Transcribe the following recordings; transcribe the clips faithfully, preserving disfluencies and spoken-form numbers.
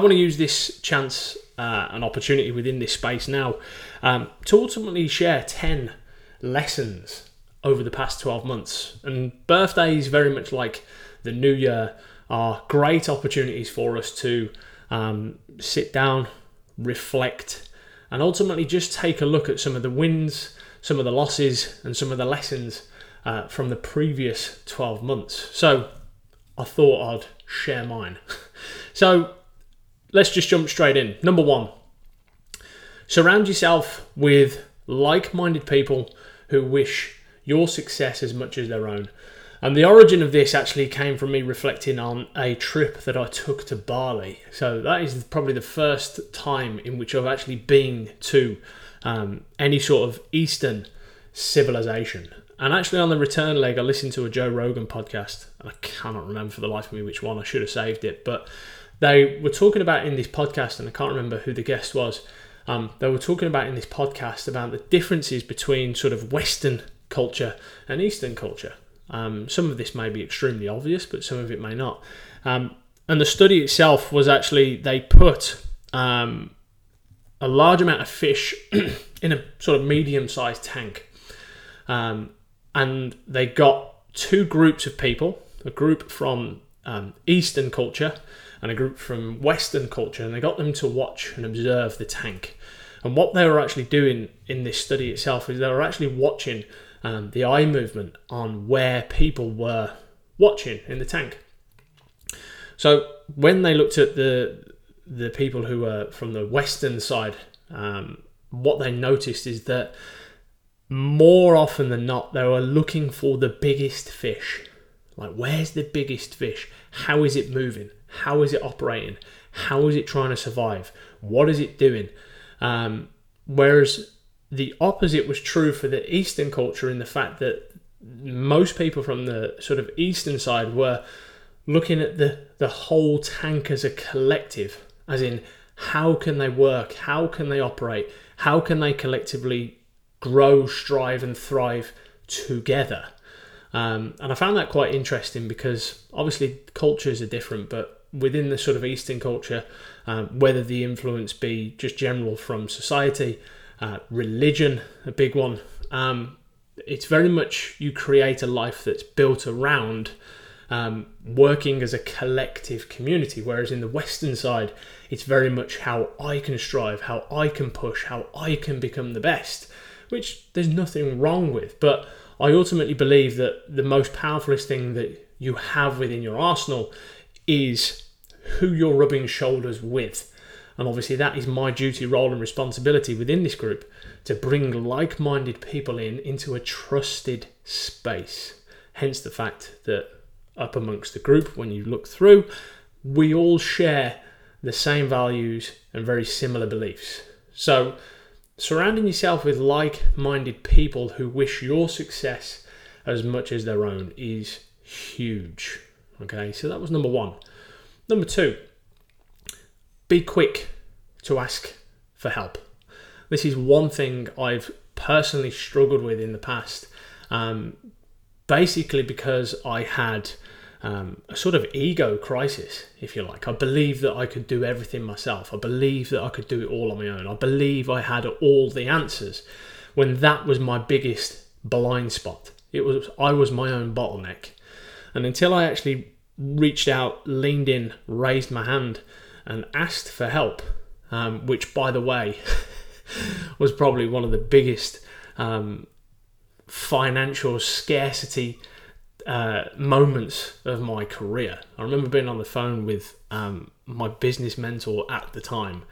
I want to use this chance uh, and opportunity within this space now um, to ultimately share ten lessons over the past twelve months. And birthdays, very much like the new year, are great opportunities for us to um, sit down, reflect, and ultimately just take a look at some of the wins, some of the losses, and some of the lessons uh, from the previous twelve months. So I thought I'd share mine. So let's just jump straight in. Number one, surround yourself with like-minded people who wish your success as much as their own. And the origin of this actually came from me reflecting on a trip that I took to Bali. So that is probably the first time in which I've actually been to um, any sort of Eastern civilization. And actually on the return leg, I listened to a Joe Rogan podcast. And I cannot remember for the life of me which one. I should have saved it, but they were talking about in this podcast, and I can't remember who the guest was, um, they were talking about in this podcast about the differences between sort of Western culture and Eastern culture. Um, some of this may be extremely obvious, but some of it may not. Um, and the study itself was actually, they put um, a large amount of fish in a sort of medium-sized tank. Um, and they got two groups of people, a group from um, Eastern culture and a group from Western culture, and they got them to watch and observe the tank. And what they were actually doing in this study itself is they were actually watching um, the eye movement on where people were watching in the tank. So when they looked at the the people who were from the Western side, um, what they noticed is that more often than not, they were looking for the biggest fish. Like, where's the biggest fish? How is it moving? How is it operating? How is it trying to survive? What is it doing? Um, whereas the opposite was true for the Eastern culture, in the fact that most people from the sort of Eastern side were looking at the, the whole tank as a collective, as in how can they work? How can they operate? How can they collectively grow, strive, and thrive together? Um, and I found that quite interesting because obviously cultures are different, but within the sort of Eastern culture, um, whether the influence be just general from society, uh, religion, a big one, um, it's very much you create a life that's built around um, working as a collective community, whereas in the Western side, it's very much how I can strive, how I can push, how I can become the best, which there's nothing wrong with. But I ultimately believe that the most powerful thing that you have within your arsenal is who you're rubbing shoulders with. And obviously that is my duty, role and responsibility within this group, to bring like-minded people in into a trusted space. Hence the fact that up amongst the group, when you look through, we all share the same values and very similar beliefs. So surrounding yourself with like-minded people who wish your success as much as their own is huge. Okay, so that was number one. Number two, be quick to ask for help. This is one thing I've personally struggled with in the past, um, basically because I had um, a sort of ego crisis, if you like. I believed that I could do everything myself. I believed that I could do it all on my own. I believed I had all the answers, when that was my biggest blind spot. It was I was my own bottleneck. And until I actually reached out, leaned in, raised my hand and asked for help, um, which, by the way, was probably one of the biggest um, financial scarcity uh, moments of my career. I remember being on the phone with um, my business mentor at the time,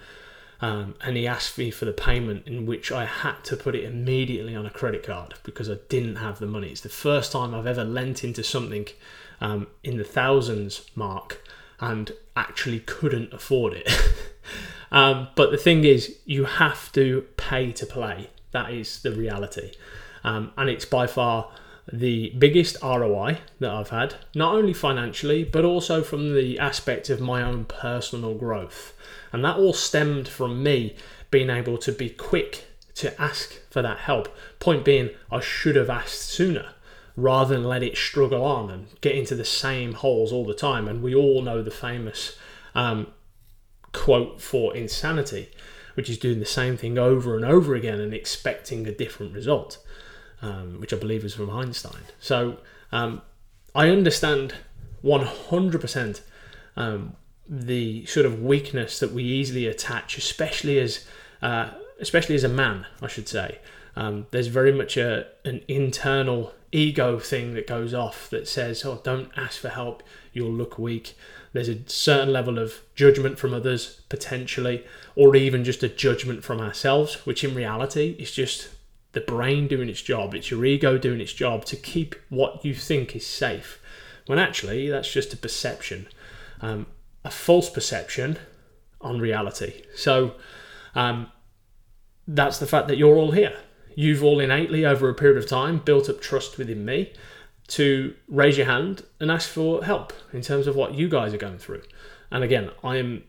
um, and he asked me for the payment, in which I had to put it immediately on a credit card because I didn't have the money. It's the first time I've ever lent into something um, in the thousands mark and actually couldn't afford it. um, but the thing is, you have to pay to play. That is the reality. Um, and it's by far the biggest R O I that I've had, not only financially, but also from the aspect of my own personal growth. And that all stemmed from me being able to be quick to ask for that help. Point being, I should have asked sooner rather than let it struggle on and get into the same holes all the time. And we all know the famous um, quote for insanity, which is doing the same thing over and over again and expecting a different result, um, which I believe is from Einstein. So um, I understand one hundred percent um, the sort of weakness that we easily attach, especially as uh, especially as a man, I should say. Um, there's very much a, an internal ego thing that goes off that says, oh, don't ask for help, you'll look weak. There's a certain level of judgment from others, potentially, or even just a judgment from ourselves, which in reality is just the brain doing its job. It's your ego doing its job to keep what you think is safe, when actually that's just a perception, um, a false perception on reality. So um, that's the fact that you're all here. You've all innately, over a period of time, built up trust within me to raise your hand and ask for help in terms of what you guys are going through. And again, I am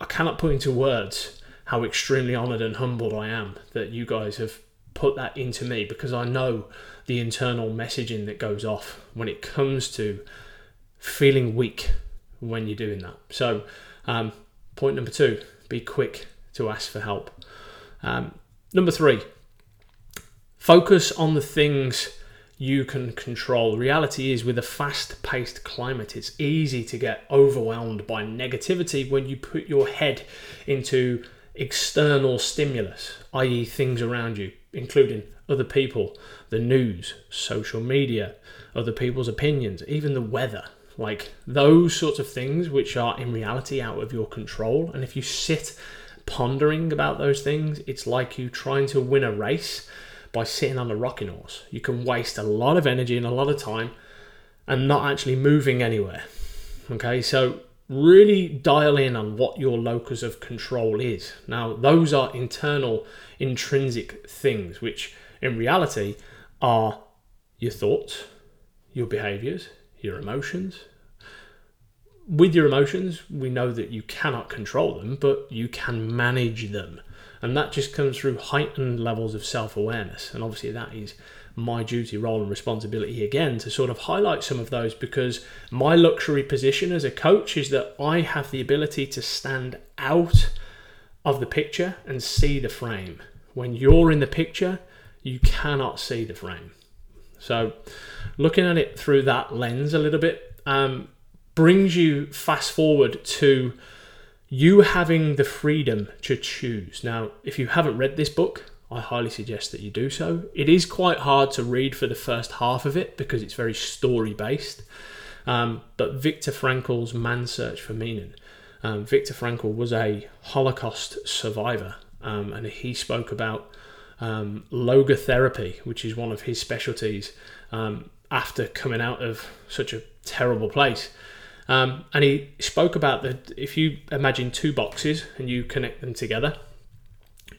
I cannot put into words how extremely honoured and humbled I am that you guys have put that into me, because I know the internal messaging that goes off when it comes to feeling weak when you're doing that. So um, point number two, be quick to ask for help. Um, number three, focus on the things you can control. Reality is, with a fast-paced climate, it's easy to get overwhelmed by negativity when you put your head into external stimulus, that is things around you, including other people, the news, social media, other people's opinions, even the weather. Like those sorts of things which are in reality out of your control. And if you sit pondering about those things, it's like you trying to win a race by sitting on a rocking horse. You can waste a lot of energy and a lot of time and not actually moving anywhere. Okay, so really dial in on what your locus of control is. Now, those are internal, intrinsic things, which in reality are your thoughts, your behaviours, your emotions. With your emotions, we know that you cannot control them, but you can manage them. And that just comes through heightened levels of self-awareness. And obviously that is my duty, role and responsibility again to sort of highlight some of those, because my luxury position as a coach is that I have the ability to stand out of the picture and see the frame. When you're in the picture, you cannot see the frame. So looking at it through that lens a little bit um, brings you fast forward to you having the freedom to choose. Now, if you haven't read this book, I highly suggest that you do so. It is quite hard to read for the first half of it because it's very story-based. Um, but Viktor Frankl's Man's Search for Meaning. Um, Viktor Frankl was a Holocaust survivor, um, and he spoke about um, logotherapy, which is one of his specialties, um, after coming out of such a terrible place. Um, and he spoke about that if you imagine two boxes and you connect them together,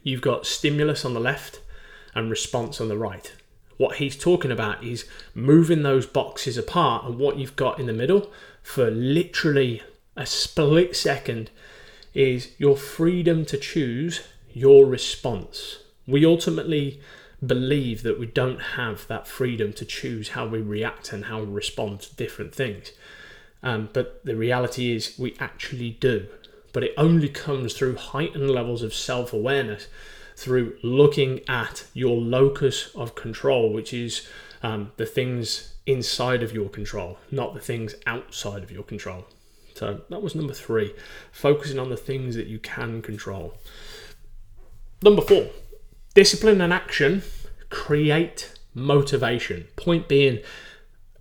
you've got stimulus on the left and response on the right. What he's talking about is moving those boxes apart, and what you've got in the middle for literally a split second is your freedom to choose your response. We ultimately believe that we don't have that freedom to choose how we react and how we respond to different things. Um, but the reality is we actually do. But it only comes through heightened levels of self-awareness, through looking at your locus of control, which is um, the things inside of your control, not the things outside of your control. So that was number three, focusing on the things that you can control. Number four, discipline and action create motivation. Point being,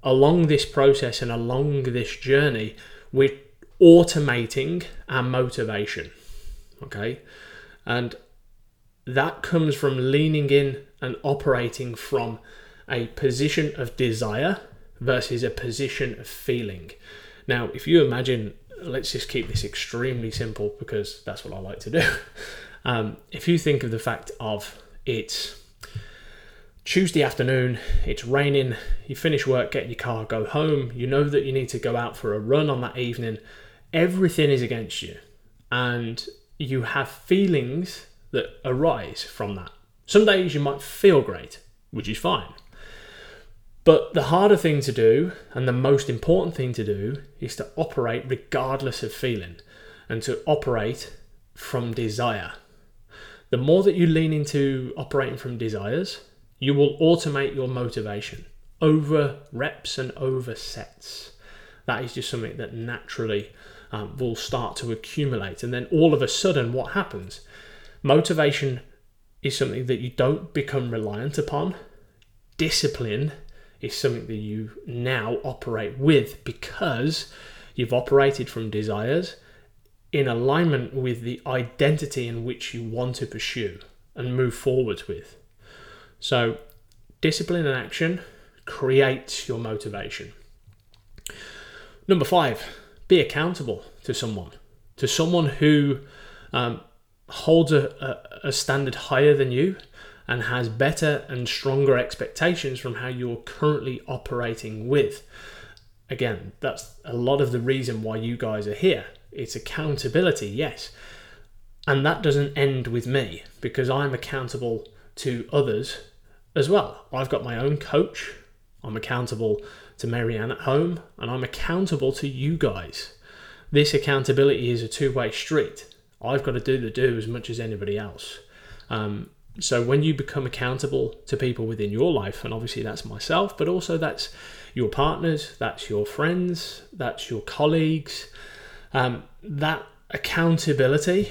along this process and along this journey, we're automating our motivation, okay? And that comes from leaning in and operating from a position of desire versus a position of feeling. Now, if you imagine, let's just keep this extremely simple because that's what I like to do. Um, if you think of the fact of it's Tuesday afternoon, it's raining, you finish work, get in your car, go home, you know that you need to go out for a run on that evening, everything is against you, and you have feelings that arise from that. Some days you might feel great, which is fine, but the harder thing to do, and the most important thing to do, is to operate regardless of feeling. and to operate from desire. The more that you lean into operating from desires, you will automate your motivation over reps and over sets. That is just something that naturally um, will start to accumulate. And then all of a sudden, what happens? Motivation is something that you don't become reliant upon. Discipline is something that you now operate with because you've operated from desires in alignment with the identity in which you want to pursue and move forward with. So discipline and action creates your motivation. Number five, be accountable to someone, to someone who um, holds a, a, a standard higher than you and has better and stronger expectations from how you're currently operating with. Again, that's a lot of the reason why you guys are here. It's accountability, yes. And that doesn't end with me, because I'm accountable to others as well. I've got my own coach. I'm accountable to Marianne at home, and I'm accountable to you guys. This accountability is a two-way street. I've got to do the do as much as anybody else. Um, So when you become accountable to people within your life, and obviously that's myself, but also that's your partners, that's your friends, that's your colleagues, um, that accountability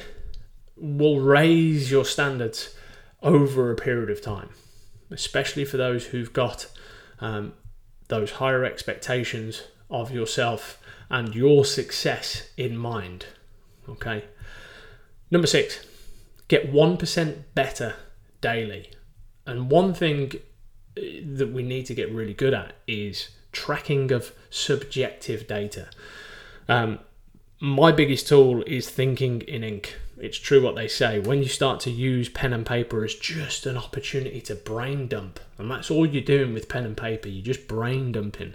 will raise your standards over a period of time, especially for those who've got um, those higher expectations of yourself and your success in mind. Okay. Number six, get one percent better daily. And one thing that we need to get really good at is tracking of subjective data. Um, my biggest tool is thinking in ink. It's true what they say. When you start to use pen and paper as just an opportunity to brain dump, and that's all you're doing with pen and paper, you're just brain dumping.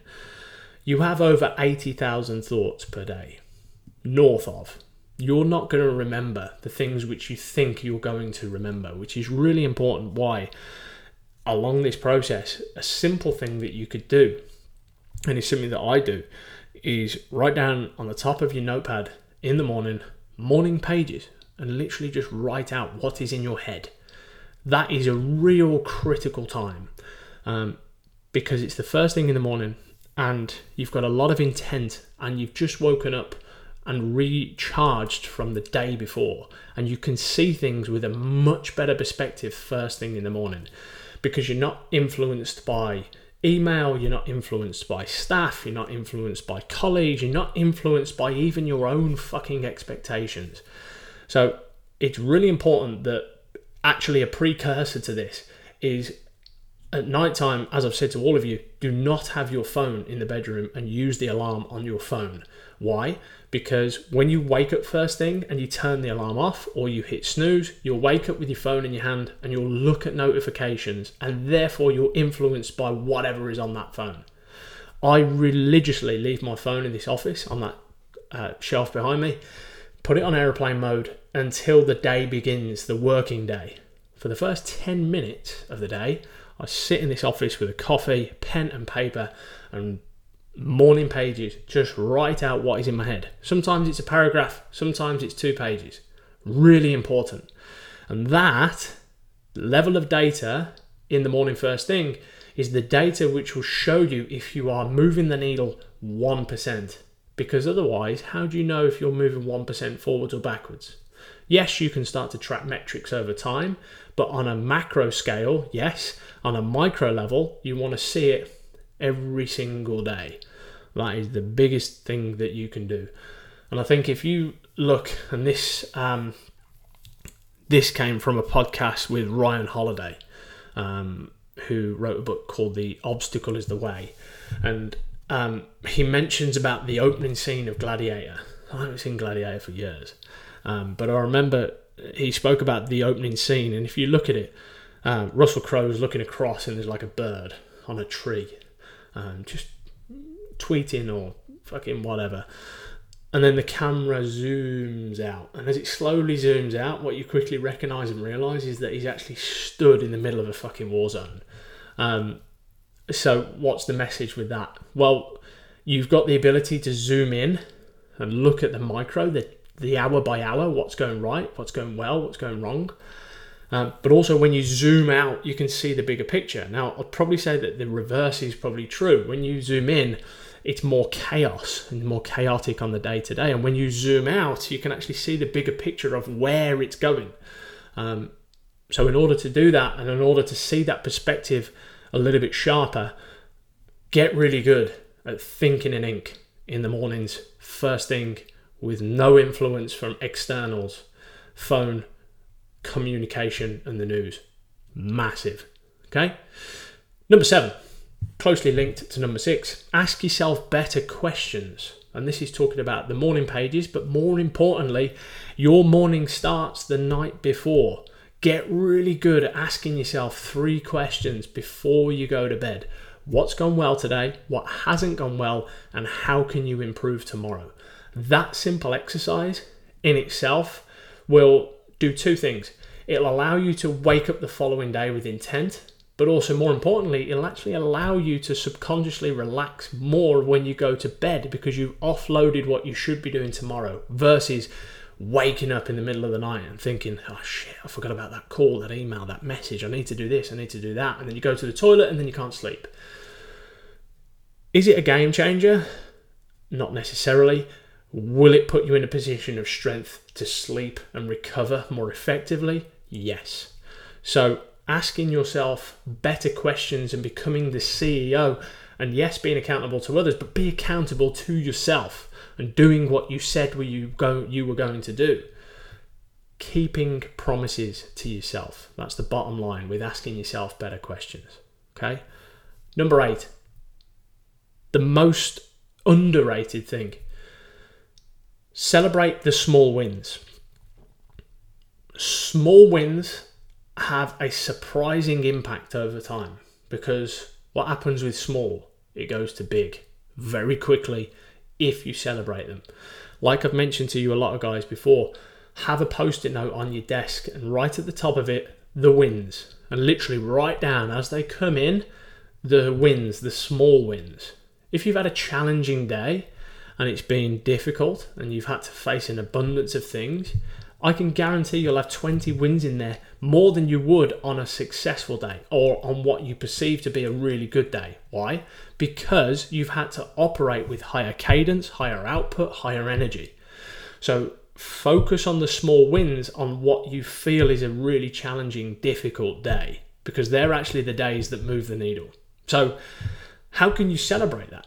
You have over eighty thousand thoughts per day, north of. You're not going to remember the things which you think you're going to remember, which is really important. Why, along this process, a simple thing that you could do, and it's something that I do, is write down on the top of your notepad in the morning, morning pages, and literally just write out what is in your head. That is a real critical time um, because it's the first thing in the morning and you've got a lot of intent and you've just woken up and recharged from the day before, and you can see things with a much better perspective first thing in the morning, because you're not influenced by email, you're not influenced by staff, you're not influenced by colleagues, you're not influenced by even your own fucking expectations. So it's really important that actually a precursor to this is at nighttime, as I've said to all of you, do not have your phone in the bedroom and use the alarm on your phone. Why? Because when you wake up first thing and you turn the alarm off or you hit snooze, you'll wake up with your phone in your hand and you'll look at notifications, and therefore you're influenced by whatever is on that phone. I religiously leave my phone in this office on that uh, shelf behind me, put it on airplane mode until the day begins, the working day. For the first ten minutes of the day, I sit in this office with a coffee, pen and paper, and morning pages. Just write out what is in my head. Sometimes it's a paragraph, sometimes it's two pages. Really important. And that level of data in the morning first thing is the data which will show you if you are moving the needle one percent. Because otherwise, how do you know if you're moving one percent forwards or backwards? Yes, you can start to track metrics over time, but on a macro scale, yes, on a micro level, you want to see it every single day. That is the biggest thing that you can do. And I think if you look, and this um, this came from a podcast with Ryan Holiday, um, who wrote a book called The Obstacle is the Way. And um, he mentions about the opening scene of Gladiator. I haven't seen Gladiator for years. Um, but I remember he spoke about the opening scene, and if you look at it, um, Russell Crowe is looking across and there's like a bird on a tree, um, just tweeting or fucking whatever. And then the camera zooms out, and as it slowly zooms out, what you quickly recognise and realise is that he's actually stood in the middle of a fucking war zone. Um, so what's the message with that? Well, you've got the ability to zoom in and look at the micro, the the hour by hour, what's going right, what's going well, what's going wrong. Um, but also when you zoom out, you can see the bigger picture. Now, I'd probably say that the reverse is probably true. When you zoom in, it's more chaos and more chaotic on the day-to-day. And when you zoom out, you can actually see the bigger picture of where it's going. Um, so in order to do that, and in order to see that perspective a little bit sharper, get really good at thinking in ink in the mornings, first thing, with no influence from externals, phone, communication, and the news. Massive. Okay. Number seven, closely linked to number six, ask yourself better questions. And this is talking about the morning pages, but more importantly, your morning starts the night before. Get really good at asking yourself three questions before you go to bed. What's gone well today? What hasn't gone well? And how can you improve tomorrow? That simple exercise in itself will do two things. It'll allow you to wake up the following day with intent, but also more importantly, it'll actually allow you to subconsciously relax more when you go to bed, because you've offloaded what you should be doing tomorrow versus waking up in the middle of the night and thinking, oh shit, I forgot about that call, that email, that message. I need to do this, I need to do that. And then you go to the toilet and then you can't sleep. Is it a game changer? Not necessarily. Will it put you in a position of strength to sleep and recover more effectively? Yes. So asking yourself better questions and becoming the C E O, and yes, being accountable to others, but be accountable to yourself and doing what you said you go you were going to do. Keeping promises to yourself. That's the bottom line with asking yourself better questions. Okay. Number eight, the most underrated thing. Celebrate the small wins. Small wins have a surprising impact over time, because what happens with small, it goes to big very quickly if you celebrate them. Like I've mentioned to you a lot of guys before, have a post-it note on your desk and right at the top of it, the wins. And literally write down as they come in, the wins, the small wins. If you've had a challenging day, and it's been difficult and you've had to face an abundance of things, I can guarantee you'll have twenty wins in there, more than you would on a successful day or on what you perceive to be a really good day. Why? Because you've had to operate with higher cadence, higher output, higher energy. So focus on the small wins, on what you feel is a really challenging, difficult day, because they're actually the days that move the needle. So how can you celebrate that?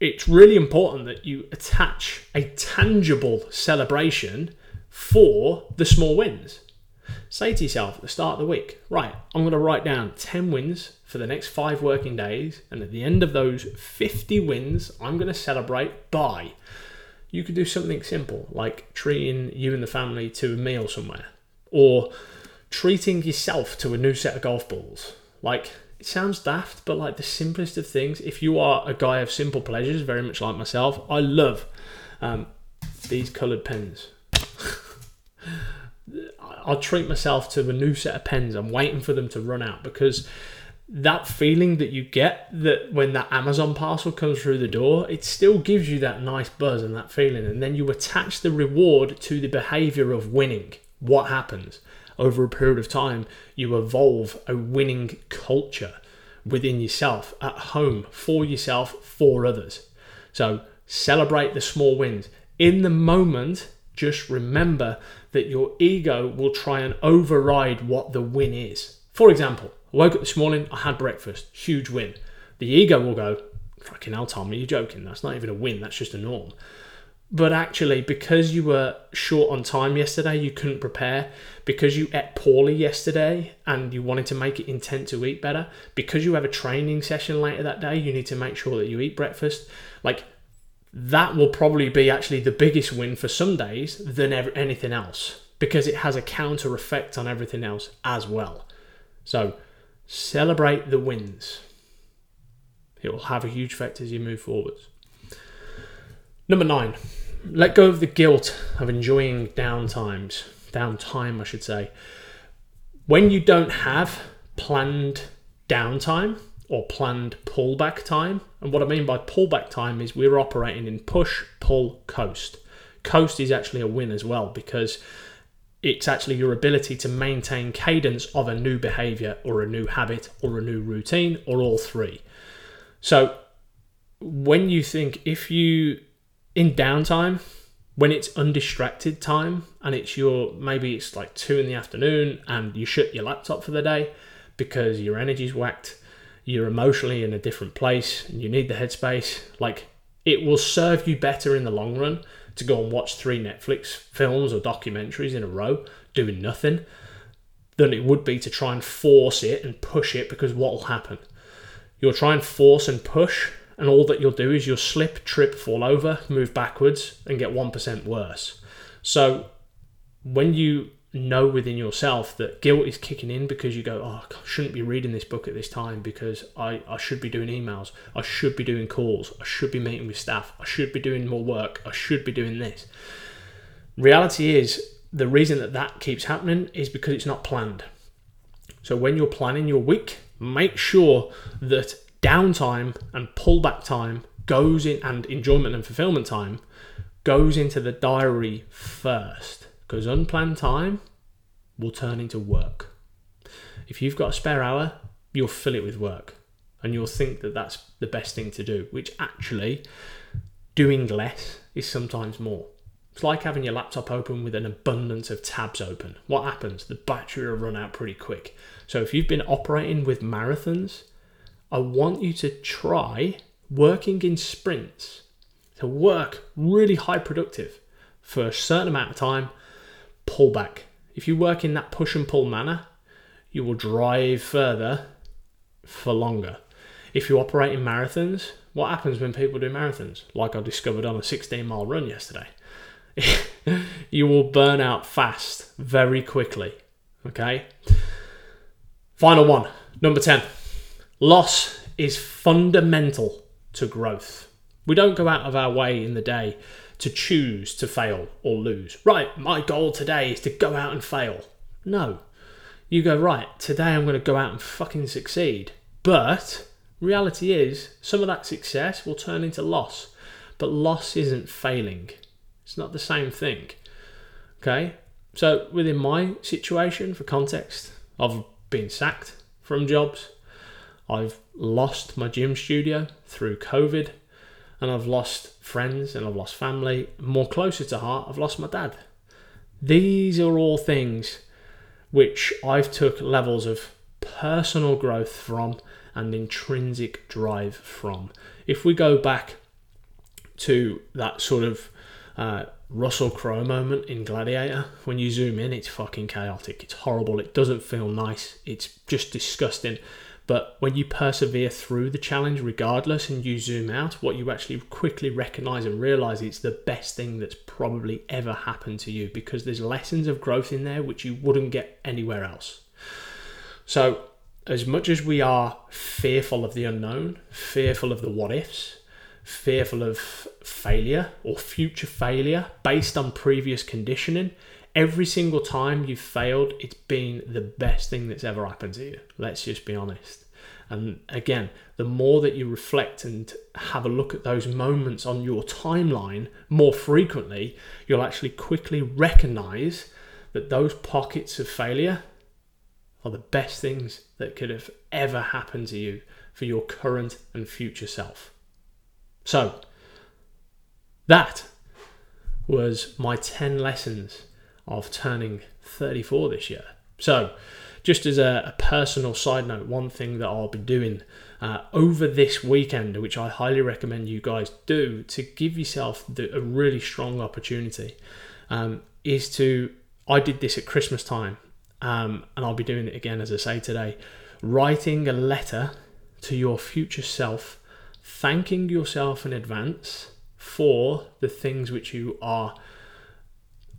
It's really important that you attach a tangible celebration for the small wins. Say to yourself at the start of the week, right, I'm going to write down ten wins for the next five working days. And at the end of those fifty wins, I'm going to celebrate by. You could do something simple like treating you and the family to a meal somewhere, or treating yourself to a new set of golf balls. Like, it sounds daft, but like the simplest of things, if you are a guy of simple pleasures, very much like myself, I love um, these coloured pens. I'll treat myself to a new set of pens. I'm waiting for them to run out, because that feeling that you get that when that Amazon parcel comes through the door, it still gives you that nice buzz and that feeling. And then you attach the reward to the behaviour of winning. What happens? Over a period of time, you evolve a winning culture within yourself, at home, for yourself, for others. So celebrate the small wins. In the moment, just remember that your ego will try and override what the win is. For example, I woke up this morning, I had breakfast, huge win. The ego will go, fucking hell, Tom, are you joking? That's not even a win, that's just a norm. But actually, because you were short on time yesterday, you couldn't prepare, because you ate poorly yesterday and you wanted to make it intent to eat better, because you have a training session later that day, you need to make sure that you eat breakfast. Like, that will probably be actually the biggest win for some days than ever, anything else, because it has a counter effect on everything else as well. So celebrate the wins. It will have a huge effect as you move forwards. Number nine, let go of the guilt of enjoying down times, downtime, I should say. When you don't have planned downtime or planned pullback time, and what I mean by pullback time is we're operating in push, pull, coast. Coast is actually a win as well, because it's actually your ability to maintain cadence of a new behavior or a new habit or a new routine or all three. So when you think, if you, in downtime, when it's undistracted time and it's your, maybe it's like two in the afternoon and you shut your laptop for the day because your energy's whacked, you're emotionally in a different place and you need the headspace, like it will serve you better in the long run to go and watch three Netflix films or documentaries in a row doing nothing than it would be to try and force it and push it, because what will happen? You'll try and force and push, and all that you'll do is you'll slip, trip, fall over, move backwards, and get one percent worse. So when you know within yourself that guilt is kicking in because you go, oh, I shouldn't be reading this book at this time because I, I should be doing emails, I should be doing calls, I should be meeting with staff, I should be doing more work, I should be doing this. Reality is, the reason that that keeps happening is because it's not planned. So when you're planning your week, make sure that downtime and pullback time goes in, and enjoyment and fulfillment time goes into the diary first. Because unplanned time will turn into work. If you've got a spare hour, you'll fill it with work. And you'll think that that's the best thing to do, which actually, doing less is sometimes more. It's like having your laptop open with an abundance of tabs open. What happens? The battery will run out pretty quick. So if you've been operating with marathons, I want you to try working in sprints. To work really high productive for a certain amount of time, pull back. If you work in that push and pull manner, you will drive further for longer. If you operate in marathons, what happens when people do marathons? Like I discovered on a sixteen mile run yesterday. You will burn out fast, very quickly. Okay? Final one, number ten. Loss is fundamental to growth. We don't go out of our way in the day to choose to fail or lose. Right, my goal today is to go out and fail. No. You go, right, today I'm going to go out and fucking succeed. But reality is, some of that success will turn into loss. But loss isn't failing. It's not the same thing. Okay? So within my situation, for context, I've been sacked from jobs. I've lost my gym studio through COVID. And I've lost friends and I've lost family. More closer to heart, I've lost my dad. These are all things which I've took levels of personal growth from and intrinsic drive from. If we go back to that sort of uh, Russell Crowe moment in Gladiator, when you zoom in, it's fucking chaotic. It's horrible. It doesn't feel nice. It's just disgusting. But when you persevere through the challenge regardless and you zoom out, what you actually quickly recognize and realize it's the best thing that's probably ever happened to you, because there's lessons of growth in there which you wouldn't get anywhere else. So as much as we are fearful of the unknown, fearful of the what ifs, fearful of failure or future failure based on previous conditioning, every single time you've failed, it's been the best thing that's ever happened to you. Let's just be honest. And again, the more that you reflect and have a look at those moments on your timeline more frequently, you'll actually quickly recognize that those pockets of failure are the best things that could have ever happened to you for your current and future self. So, that was my ten lessons of turning thirty-four this year. So just as a, a personal side note, one thing that I'll be doing uh, over this weekend, which I highly recommend you guys do to give yourself the, a really strong opportunity, um, is to, I did this at Christmas time, um, and I'll be doing it again, as I say today, writing a letter to your future self, thanking yourself in advance for the things which you are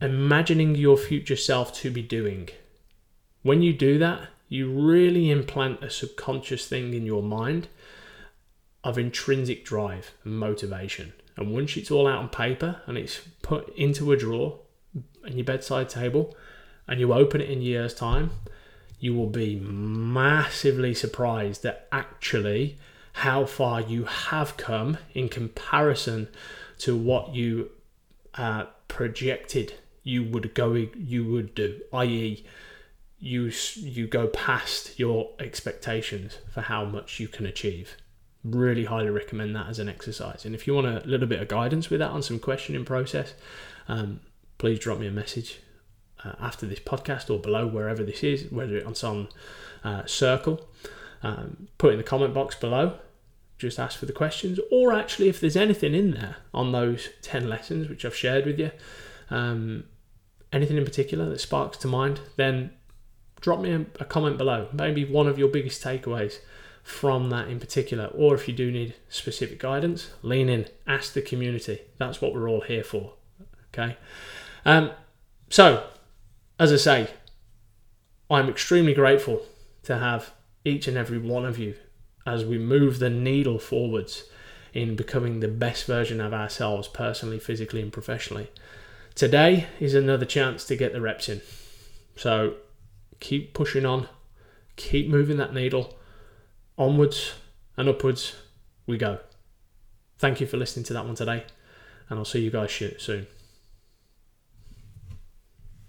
imagining your future self to be doing. When you do that, you really implant a subconscious thing in your mind of intrinsic drive and motivation. And once it's all out on paper and it's put into a drawer on your bedside table and you open it in a year's time, you will be massively surprised at actually how far you have come in comparison to what you uh, projected you would go you would do, that is, you you go past your expectations for how much you can achieve. Really highly recommend that as an exercise. And if you want a little bit of guidance with that on some questioning process, um, please drop me a message uh, after this podcast or below wherever this is, whether it's on uh, Circle. Um, put in the comment box below, just ask for the questions, or actually if there's anything in there on those ten lessons which I've shared with you, um, anything in particular that sparks to mind, then drop me a, a comment below. Maybe one of your biggest takeaways from that in particular, or if you do need specific guidance, lean in, ask the community. That's what we're all here for, okay? Um, so, as I say, I'm extremely grateful to have each and every one of you as we move the needle forwards in becoming the best version of ourselves personally, physically and professionally. Today is another chance to get the reps in. So, keep pushing on, keep moving that needle. Onwards and upwards we go. Thank you for listening to that one today, and I'll see you guys soon.